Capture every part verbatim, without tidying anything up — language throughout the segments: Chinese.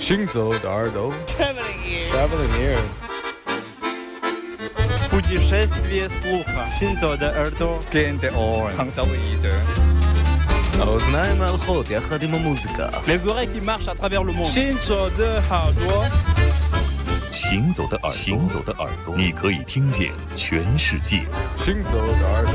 行走的耳朵 Traveling ears Traveling ears Путешествие слуха 行走的耳朵 Gehende Ohren 行走的耳朵 האוזניים ההולכות יחד עם המוזיקה. Les oreilles qui marchent à travers le monde. 行走的耳朵，行走的耳朵，行走的耳朵，你可以听见全世界。行走的耳朵。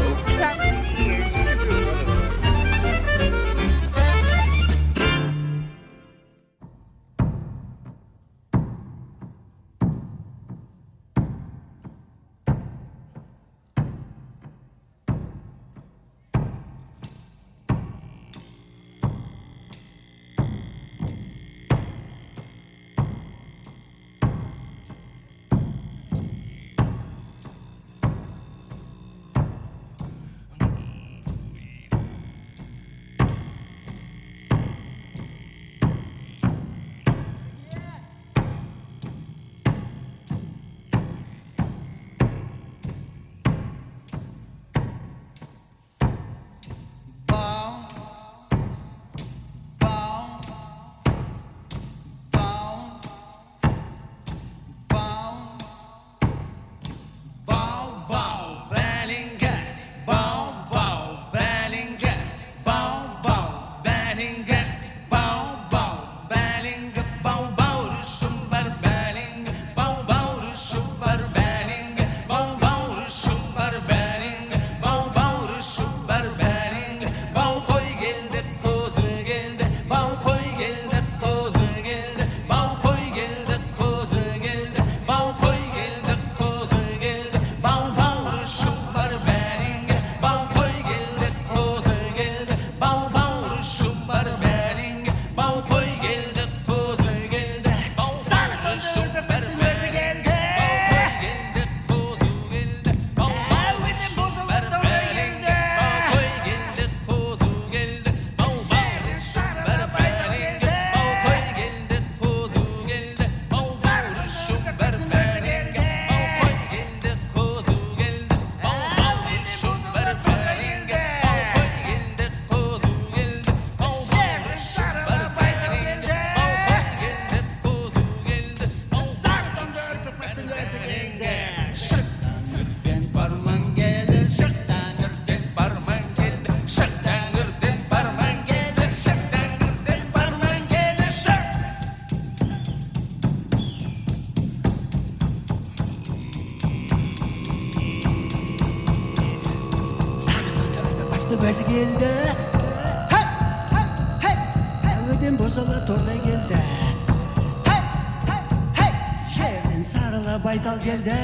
Baytal geldi.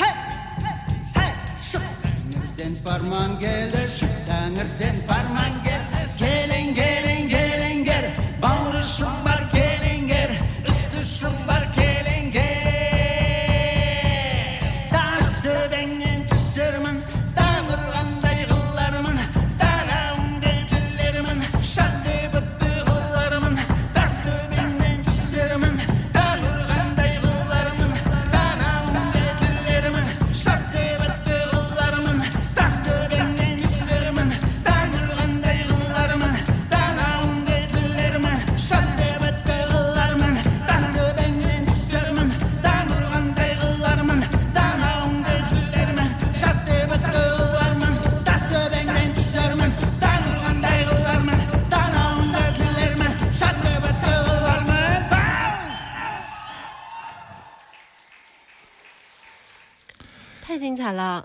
Hey! Hey! Şırtlanırden parman geldi. Şırtlanırden parman geldi. Gelin gelin gelin gel. Bağrı şımbar gelin gel. Üstü şımbar gelin gel. Da üstü benden tüstürmün. Da kırlanday kıllarımın. Da dağımday tüllerümün. Şartı bıptı kıllarımın. Da üstü benden tüstürmün.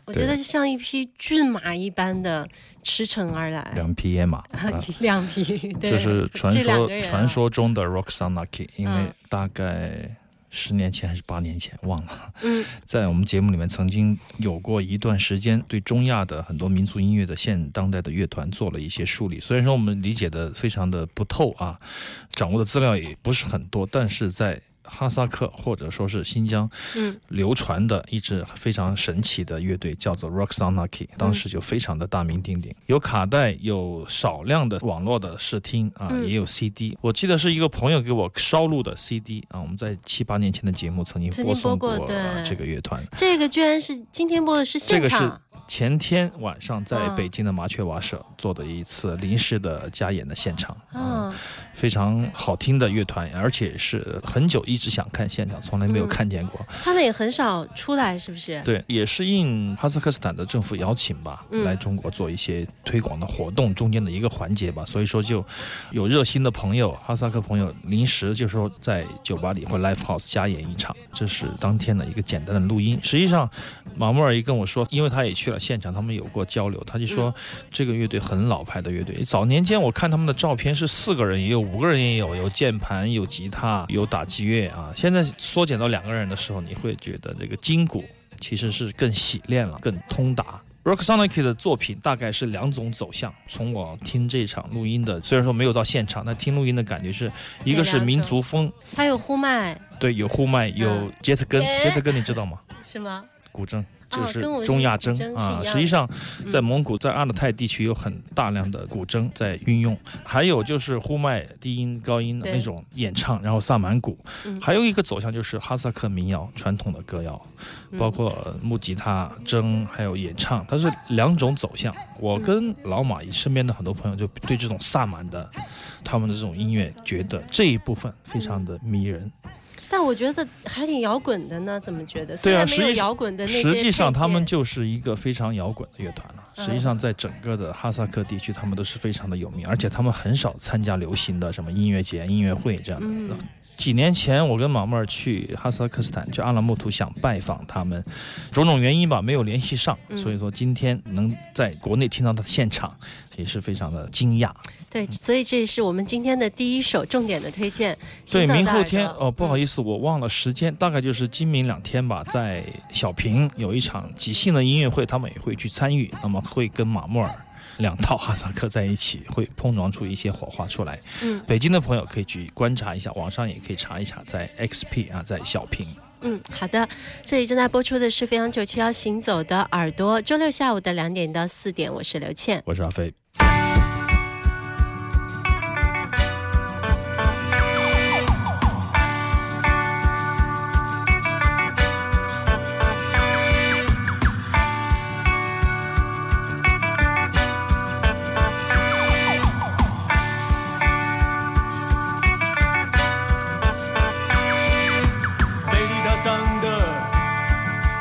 我觉得就像一匹骏马一般的驰骋而来，两匹野马，啊、两匹，对，就是传说、啊、传说中的 Rock Sonic， 因为大概十年前还是八年前忘了，嗯，在我们节目里面曾经有过一段时间对中亚的很多民族音乐的现当代的乐团做了一些梳理，虽然说我们理解的非常的不透啊，掌握的资料也不是很多，但是在哈萨克或者说是新疆流传的一支非常神奇的乐队叫做 Roksonaki， 当时就非常的大名鼎鼎，有卡带，有少量的网络的试听啊，也有 C D， 我记得是一个朋友给我烧录的 C D 啊，我们在七八年前的节目曾经播送过、啊、这个乐团，这个居然是今天播的是现场，这个是前天晚上在北京的麻雀瓦舍做的一次临时的加演的现场，嗯，非常好听的乐团，而且是很久一直想看现场，从来没有看见过。嗯、他们也很少出来，是不是？对，也是应哈萨克斯坦的政府邀请吧，嗯、来中国做一些推广的活动中间的一个环节吧。所以说，就有热心的朋友，哈萨克朋友临时就说在酒吧里或 live house 加演一场，这是当天的一个简单的录音。实际上，马木尔也跟我说，因为他也去了现场，他们有过交流，他就说、嗯、这个乐队很老牌的乐队，早年间我看他们的照片是四个人也有，五个人也有，有键盘，有吉他，有打击乐啊。现在缩减到两个人的时候，你会觉得这个筋骨其实是更洗练了，更通达。Rock Sonic 的作品大概是两种走向，从我听这场录音的，虽然说没有到现场，但听录音的感觉是一个是民族风，它有呼麦，对，有呼麦，有 Jetgan、嗯、Jetgan 你知道吗？是吗？古筝，就是中亚筝、哦、啊，实际上在蒙古、嗯、在阿勒泰地区有很大量的古筝在运用，还有就是呼麦低音高音那种演唱，然后萨满鼓、嗯、还有一个走向就是哈萨克民谣传统的歌谣、嗯、包括木吉他筝还有演唱，它是两种走向。我跟老马身边的很多朋友就对这种萨满的他们的这种音乐觉得这一部分非常的迷人，但我觉得还挺摇滚的呢，怎么觉得？虽然没有摇滚的那些、啊、实, 际实际上他们就是一个非常摇滚的乐团了、啊。实际上在整个的哈萨克地区他们都是非常的有名，而且他们很少参加流行的什么音乐节音乐会这样的、嗯、几年前我跟马木尔去哈萨克斯坦去阿拉木图想拜访他们，种种原因吧没有联系上、嗯、所以说今天能在国内听到他的现场也是非常的惊讶。对，所以这是我们今天的第一首重点的推荐。对，明后天哦，不好意思，我忘了时间，大概就是今明两天吧，在小平有一场即兴的音乐会，他们也会去参与，那么会跟马木尔两套哈萨克在一起，会碰撞出一些火花出来。嗯，北京的朋友可以去观察一下，网上也可以查一下，在 X P 啊，在小平。嗯，好的，这里正在播出的是飞扬九七幺行走的耳朵，周六下午的两点到四点，我是刘倩，我是阿飞。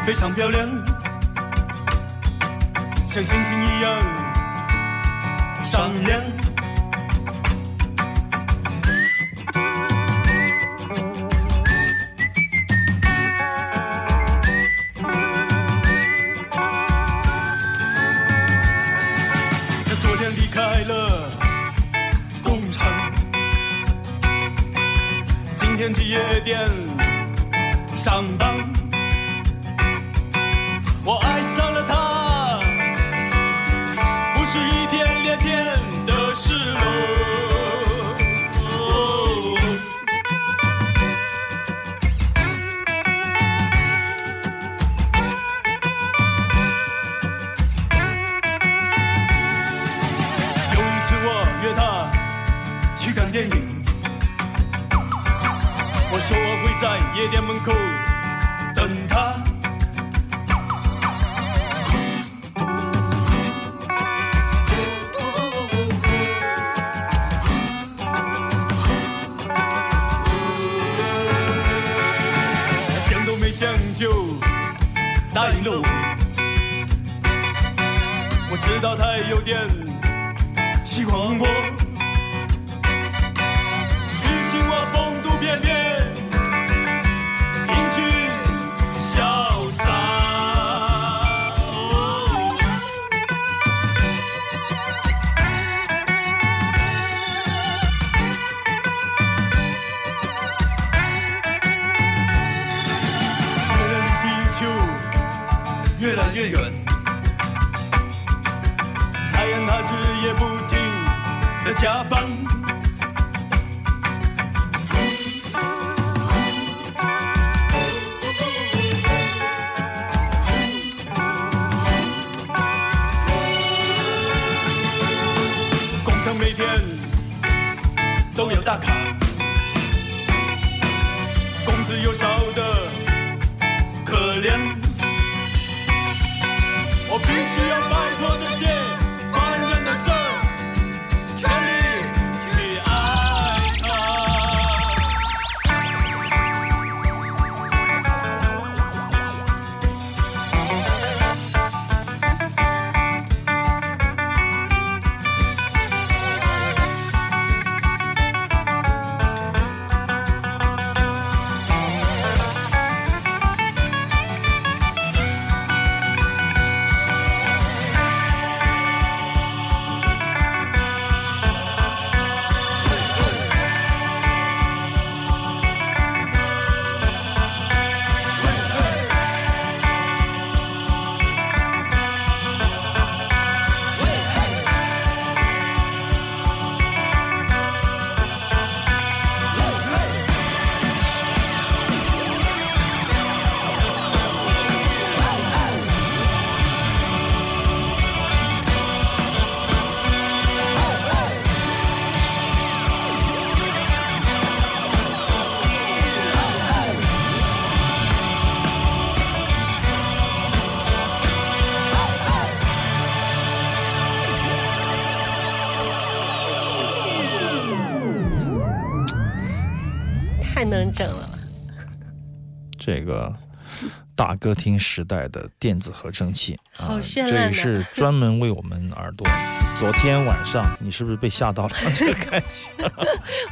非常漂亮，像星星一样闪亮。她昨天离开了工厂，今天去夜店上班。我爱上了他，不是一天两天的事哦。有一次我约他去看电影，我说我会在夜店门口等他。带路，我知道他有点喜欢我，于是我风度翩翩，英俊潇洒。越来越远，太阳它日夜不停的加班。工厂每天都有打卡，工资又少的可怜。我必须。太能整了吧？这个大歌厅时代的电子合成器，好绚烂的、呃、这是专门为我们耳朵。昨天晚上你是不是被吓到了？这开始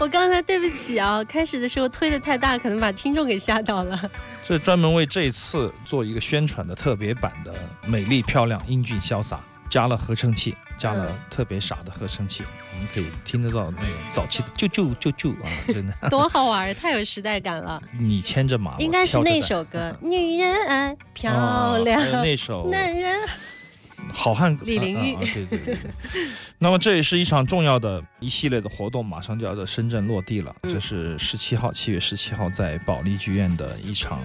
我刚才对不起啊，开始的时候推得太大，可能把听众给吓到了。这专门为这一次做一个宣传的特别版的美丽漂亮英俊潇洒，加了合成器，加了特别傻的合成器，我们可以听得到那个早期的啾啾啾啾啊，真的多好玩，太有时代感了。你牵着马，应该是那首歌女人爱漂亮、哦、那首男人好汉李玲玉、啊啊、对对对那么这也是一场重要的一系列的活动，马上就要在深圳落地了、嗯、这是十七号，七月十七号在保利剧院的一场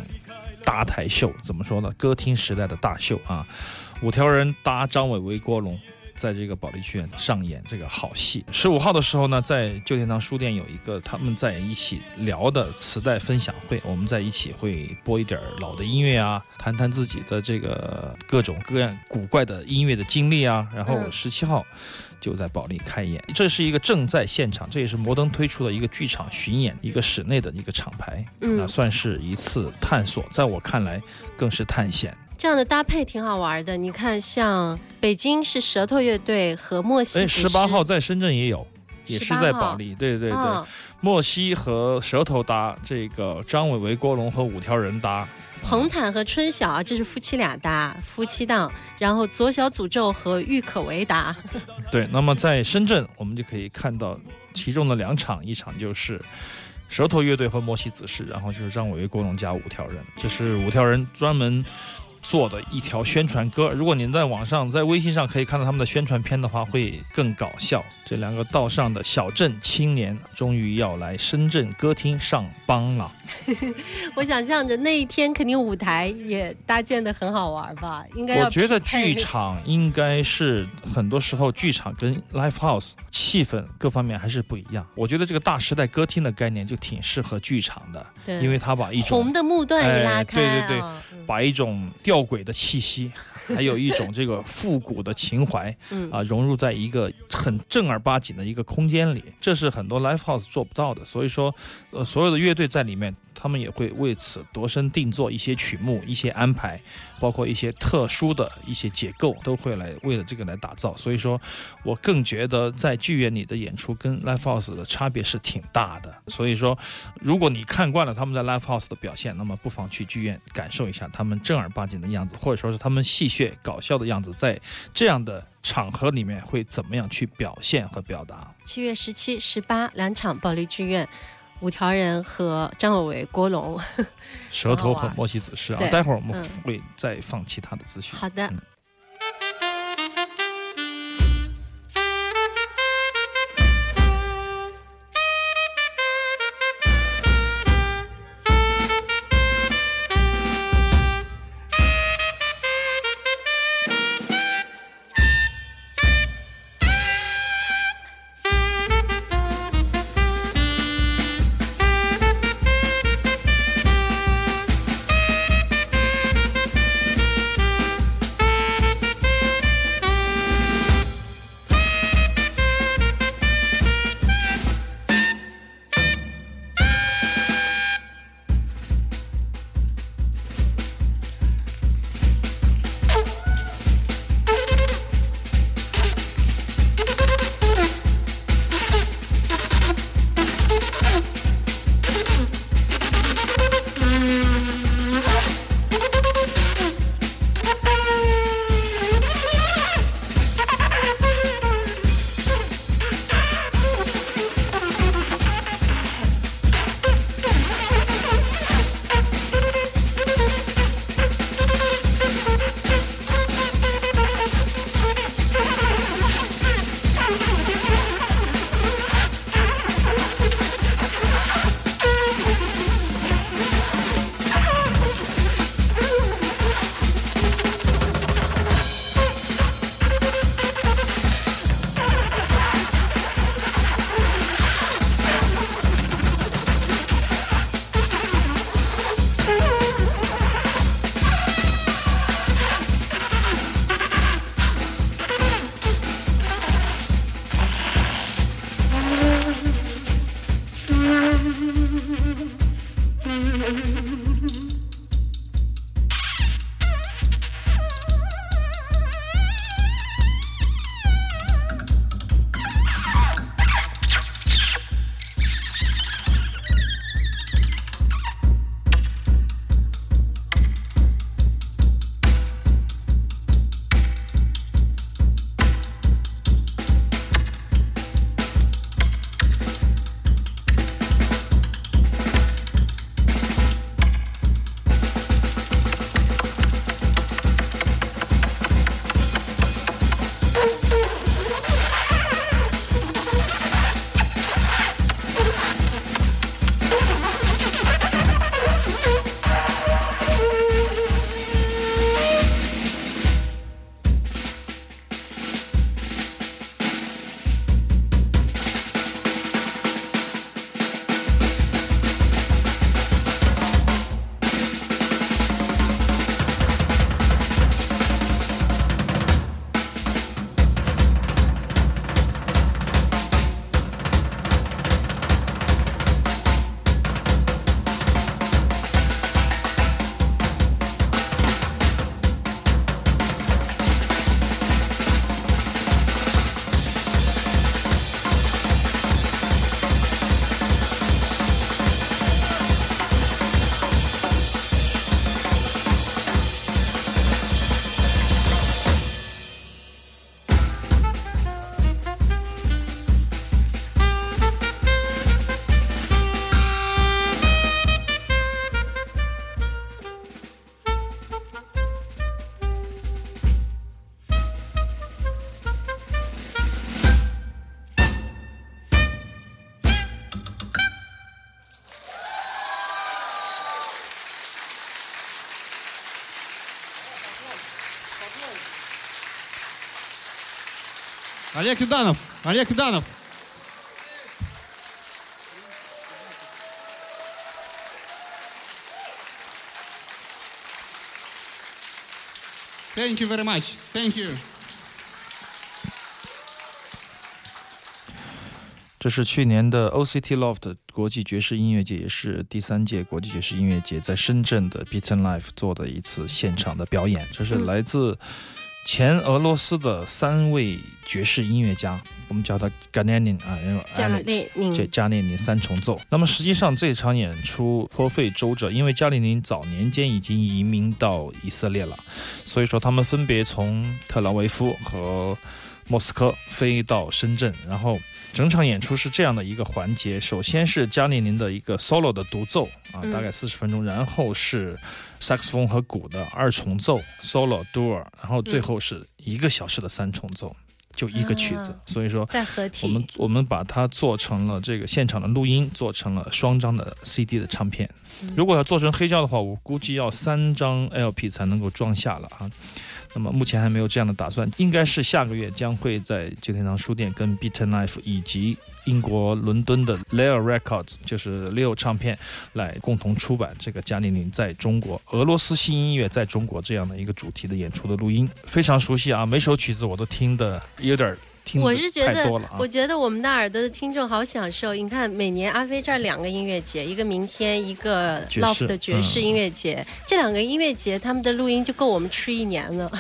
大台秀，怎么说呢，歌厅时代的大秀啊，五条人搭张伟伟郭龙在这个保利剧院上演这个好戏。十五号的时候呢，在旧天堂书店有一个他们在一起聊的磁带分享会，我们在一起会播一点老的音乐啊，谈谈自己的这个各种各样古怪的音乐的经历啊。然后十七号就在保利开演，这是一个正在现场，这也是摩登推出的一个剧场巡演，一个室内的一个厂牌，那算是一次探索，在我看来更是探险。这样的搭配挺好玩的，你看像北京是舌头乐队和莫西，十八号在深圳也有，也是在保利，对对对、哦、莫西和舌头搭，这个张伟伟郭龙和五条人搭，彭坦和春晓，这是夫妻俩搭，夫妻档，然后左小诅咒和郁可唯搭对，那么在深圳我们就可以看到其中的两场，一场就是舌头乐队和莫西子诗，然后就是张伟伟郭龙加五条人，这是五条人专门做的一条宣传歌，如果您在网上在微信上可以看到他们的宣传片的话会更搞笑。这两个道上的小镇青年终于要来深圳歌厅上帮了我想象着那一天肯定舞台也搭建得很好玩吧，应该要，我觉得剧场应该是很多时候剧场跟 live house 气氛各方面还是不一样，我觉得这个大时代歌厅的概念就挺适合剧场的，对，因为它把一种红的木段一拉开、哎、对对对、哦、把一种吊诡的气息还有一种这个复古的情怀啊，融入在一个很正儿八经的一个空间里，这是很多 live house 做不到的，所以说、呃、所有的乐队在里面他们也会为此度身定做一些曲目，一些安排，包括一些特殊的一些结构都会来为了这个来打造，所以说我更觉得在剧院里的演出跟 live house 的差别是挺大的，所以说如果你看惯了他们在 live house 的表现，那么不妨去剧院感受一下他们正儿八经的样子，或者说是他们戏谑搞笑的样子在这样的场合里面会怎么样去表现和表达。七月十七、十八两场保利剧院，五条人和张伟伟郭龙，舌头和莫西子诗啊，待会儿我们会再放其他的资讯、嗯、好的、嗯， Олег Юданов, Олег Юданов. Thank you very much. Thank you. 这是去年的 O C T Loft 国际爵士音乐节，也是第三届国际爵士音乐节在深圳的 Beaten Life 做的一次现场的表演。这是来自前俄罗斯的三位爵士音乐家，我们叫他 Ganenin 啊，加列宁，这加列宁三重奏。那么实际上这场演出颇费周折，因为加列宁早年间已经移民到以色列了，所以说他们分别从特拉维夫和莫斯科飞到深圳，然后整场演出是这样的一个环节：首先是加列宁的一个 solo 的独奏啊，大概四十分钟，然后是萨克斯风和鼓的二重奏 solo duo， 然后最后是一个小时的三重奏，就一个曲子。所以说，在合体，我们我们把它做成了这个现场的录音，做成了双张的 C D 的唱片。如果要做成黑胶的话，我估计要三张 L P 才能够装下了啊。那么目前还没有这样的打算，应该是下个月将会在旧天堂书店跟 Beaten Life 以及英国伦敦的 Leo Records 就是 Leo 唱片来共同出版这个加列宁在中国俄罗斯新音乐在中国这样的一个主题的演出的录音。非常熟悉啊，每首曲子我都听得有点听得太多了、啊、我是觉得我觉得我们的耳朵的听众好享受。你看每年阿飞这儿两个音乐节，一个明天一个 Loft 的爵士音乐节、嗯、这两个音乐节他们的录音就够我们吃一年了，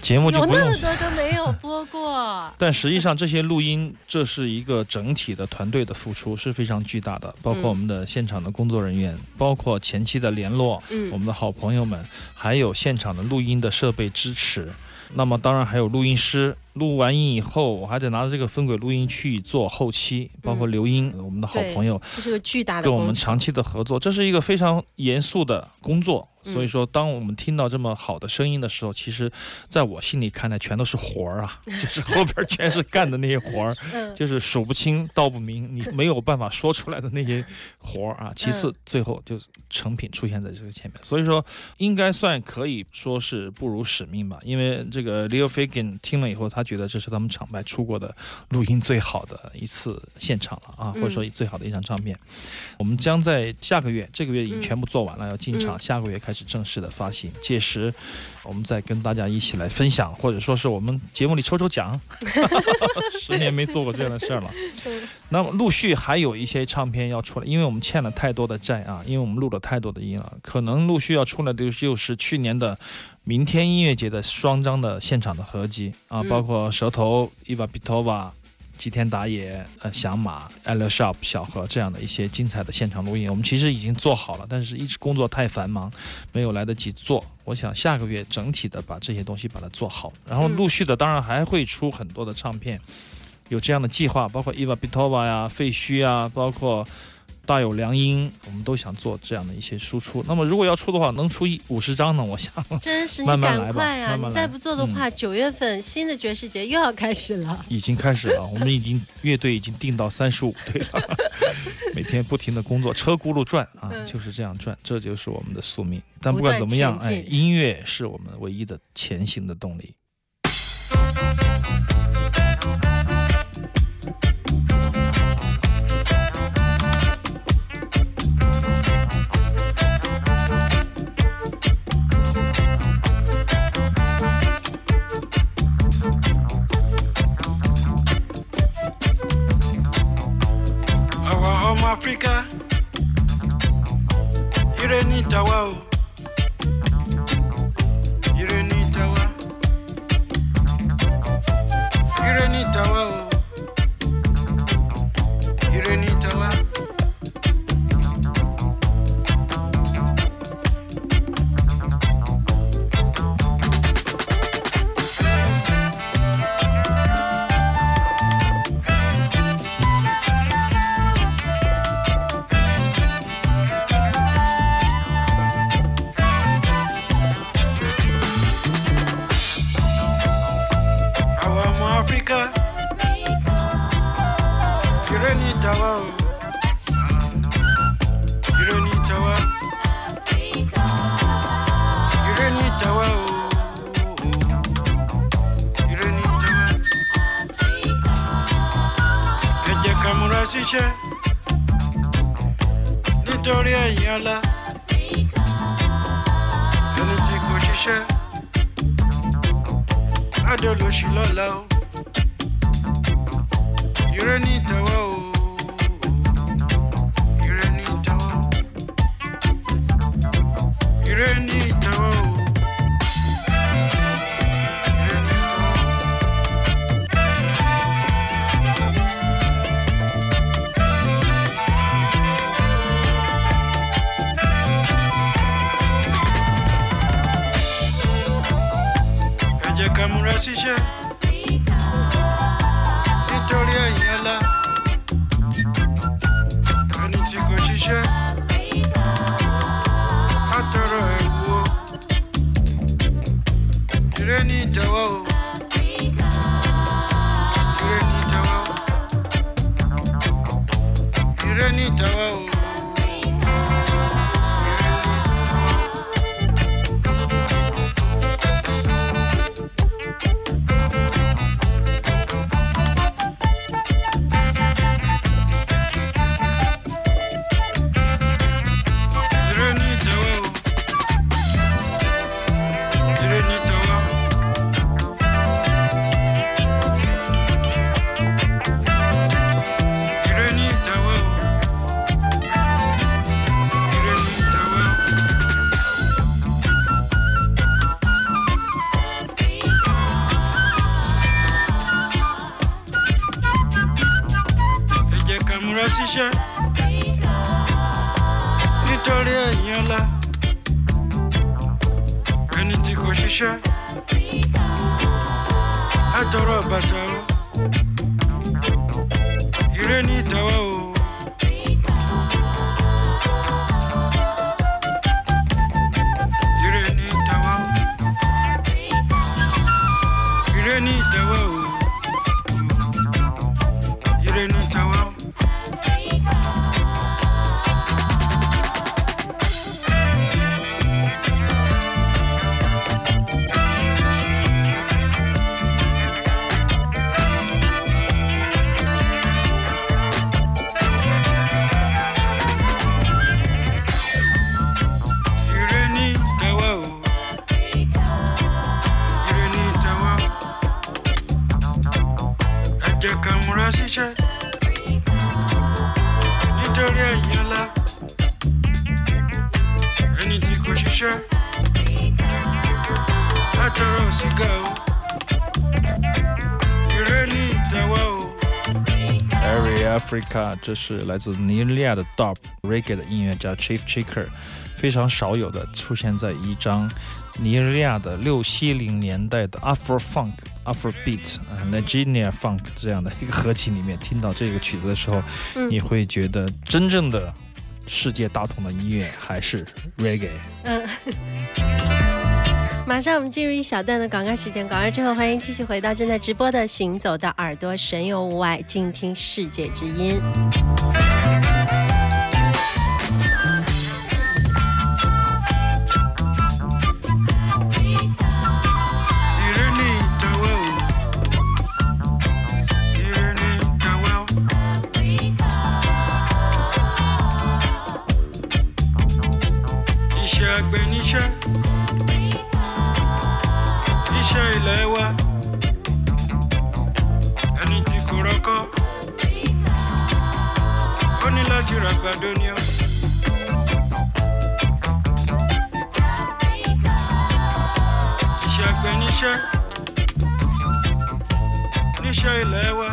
节目就不用有那么多都没有播过但实际上这些录音这是一个整体的团队的付出是非常巨大的，包括我们的现场的工作人员、嗯、包括前期的联络、嗯、我们的好朋友们，还有现场的录音的设备支持。那么当然还有录音师，录完音以后我还得拿着这个分轨录音去做后期，包括留音、嗯、我们的好朋友，这是个巨大的工作，跟我们长期的合作，这是一个非常严肃的工作。所以说当我们听到这么好的声音的时候，其实在我心里看来全都是活儿啊，就是后边全是干的那些活儿就是数不清道不明，你没有办法说出来的那些活儿啊。其次最后就成品出现在这个前面，所以说应该算可以说是不辱使命吧。因为这个 Leo Feigin 听了以后，他觉得这是他们厂牌出过的录音最好的一次现场了啊，或者说最好的一张唱片。我们将在下个月，这个月已经全部做完了，要进场，下个月开始正式的发行，届时我们再跟大家一起来分享，或者说是我们节目里抽抽奖十年没做过这样的事了。那么陆续还有一些唱片要出来，因为我们欠了太多的债啊，因为我们录了太多的音了，可能陆续要出来的就是去年的明天音乐节的双张的现场的合集啊，包括舌头、伊娃比托娃、吉田打野、呃响马、艾乐 shop、小河这样的一些精彩的现场录音，我们其实已经做好了，但是一直工作太繁忙，没有来得及做。我想下个月整体的把这些东西把它做好，然后陆续的当然还会出很多的唱片，有这样的计划，包括伊娃比托娃呀、废墟啊，包括大有良音，我们都想做这样的一些输出。那么如果要出的话，能出五十张呢？我想真是慢慢来吧，你赶快啊！慢慢你再不做的话，九、嗯、月份新的爵士节又要开始了。已经开始了，我们已经乐队已经定到三十五队了，每天不停的工作，车轱辘转啊，就是这样转，这就是我们的宿命。但不管怎么样，哎，音乐是我们唯一的前行的动力。Africa, you don't need a wow. You don't need a wow. You don't need a wow. You don't need a wow. Russia, Area Africa， 这是来自尼日利亚的 Dub Reggae 的音乐家 Chief chiker， 非常少有的出现在一张尼日利亚的六七零年代的 Afro Funk、Afro Beat、Nigeria Funk 这样的一个合集里面，听到这个曲子的时候，嗯、你会觉得真正的世界大同的音乐还是 Reggae。嗯。马上我们进入一小段的广告时间，广告之后欢迎继续回到正在直播的行走的耳朵，神游物外，静听世界之音。Nisha Nisha Nisha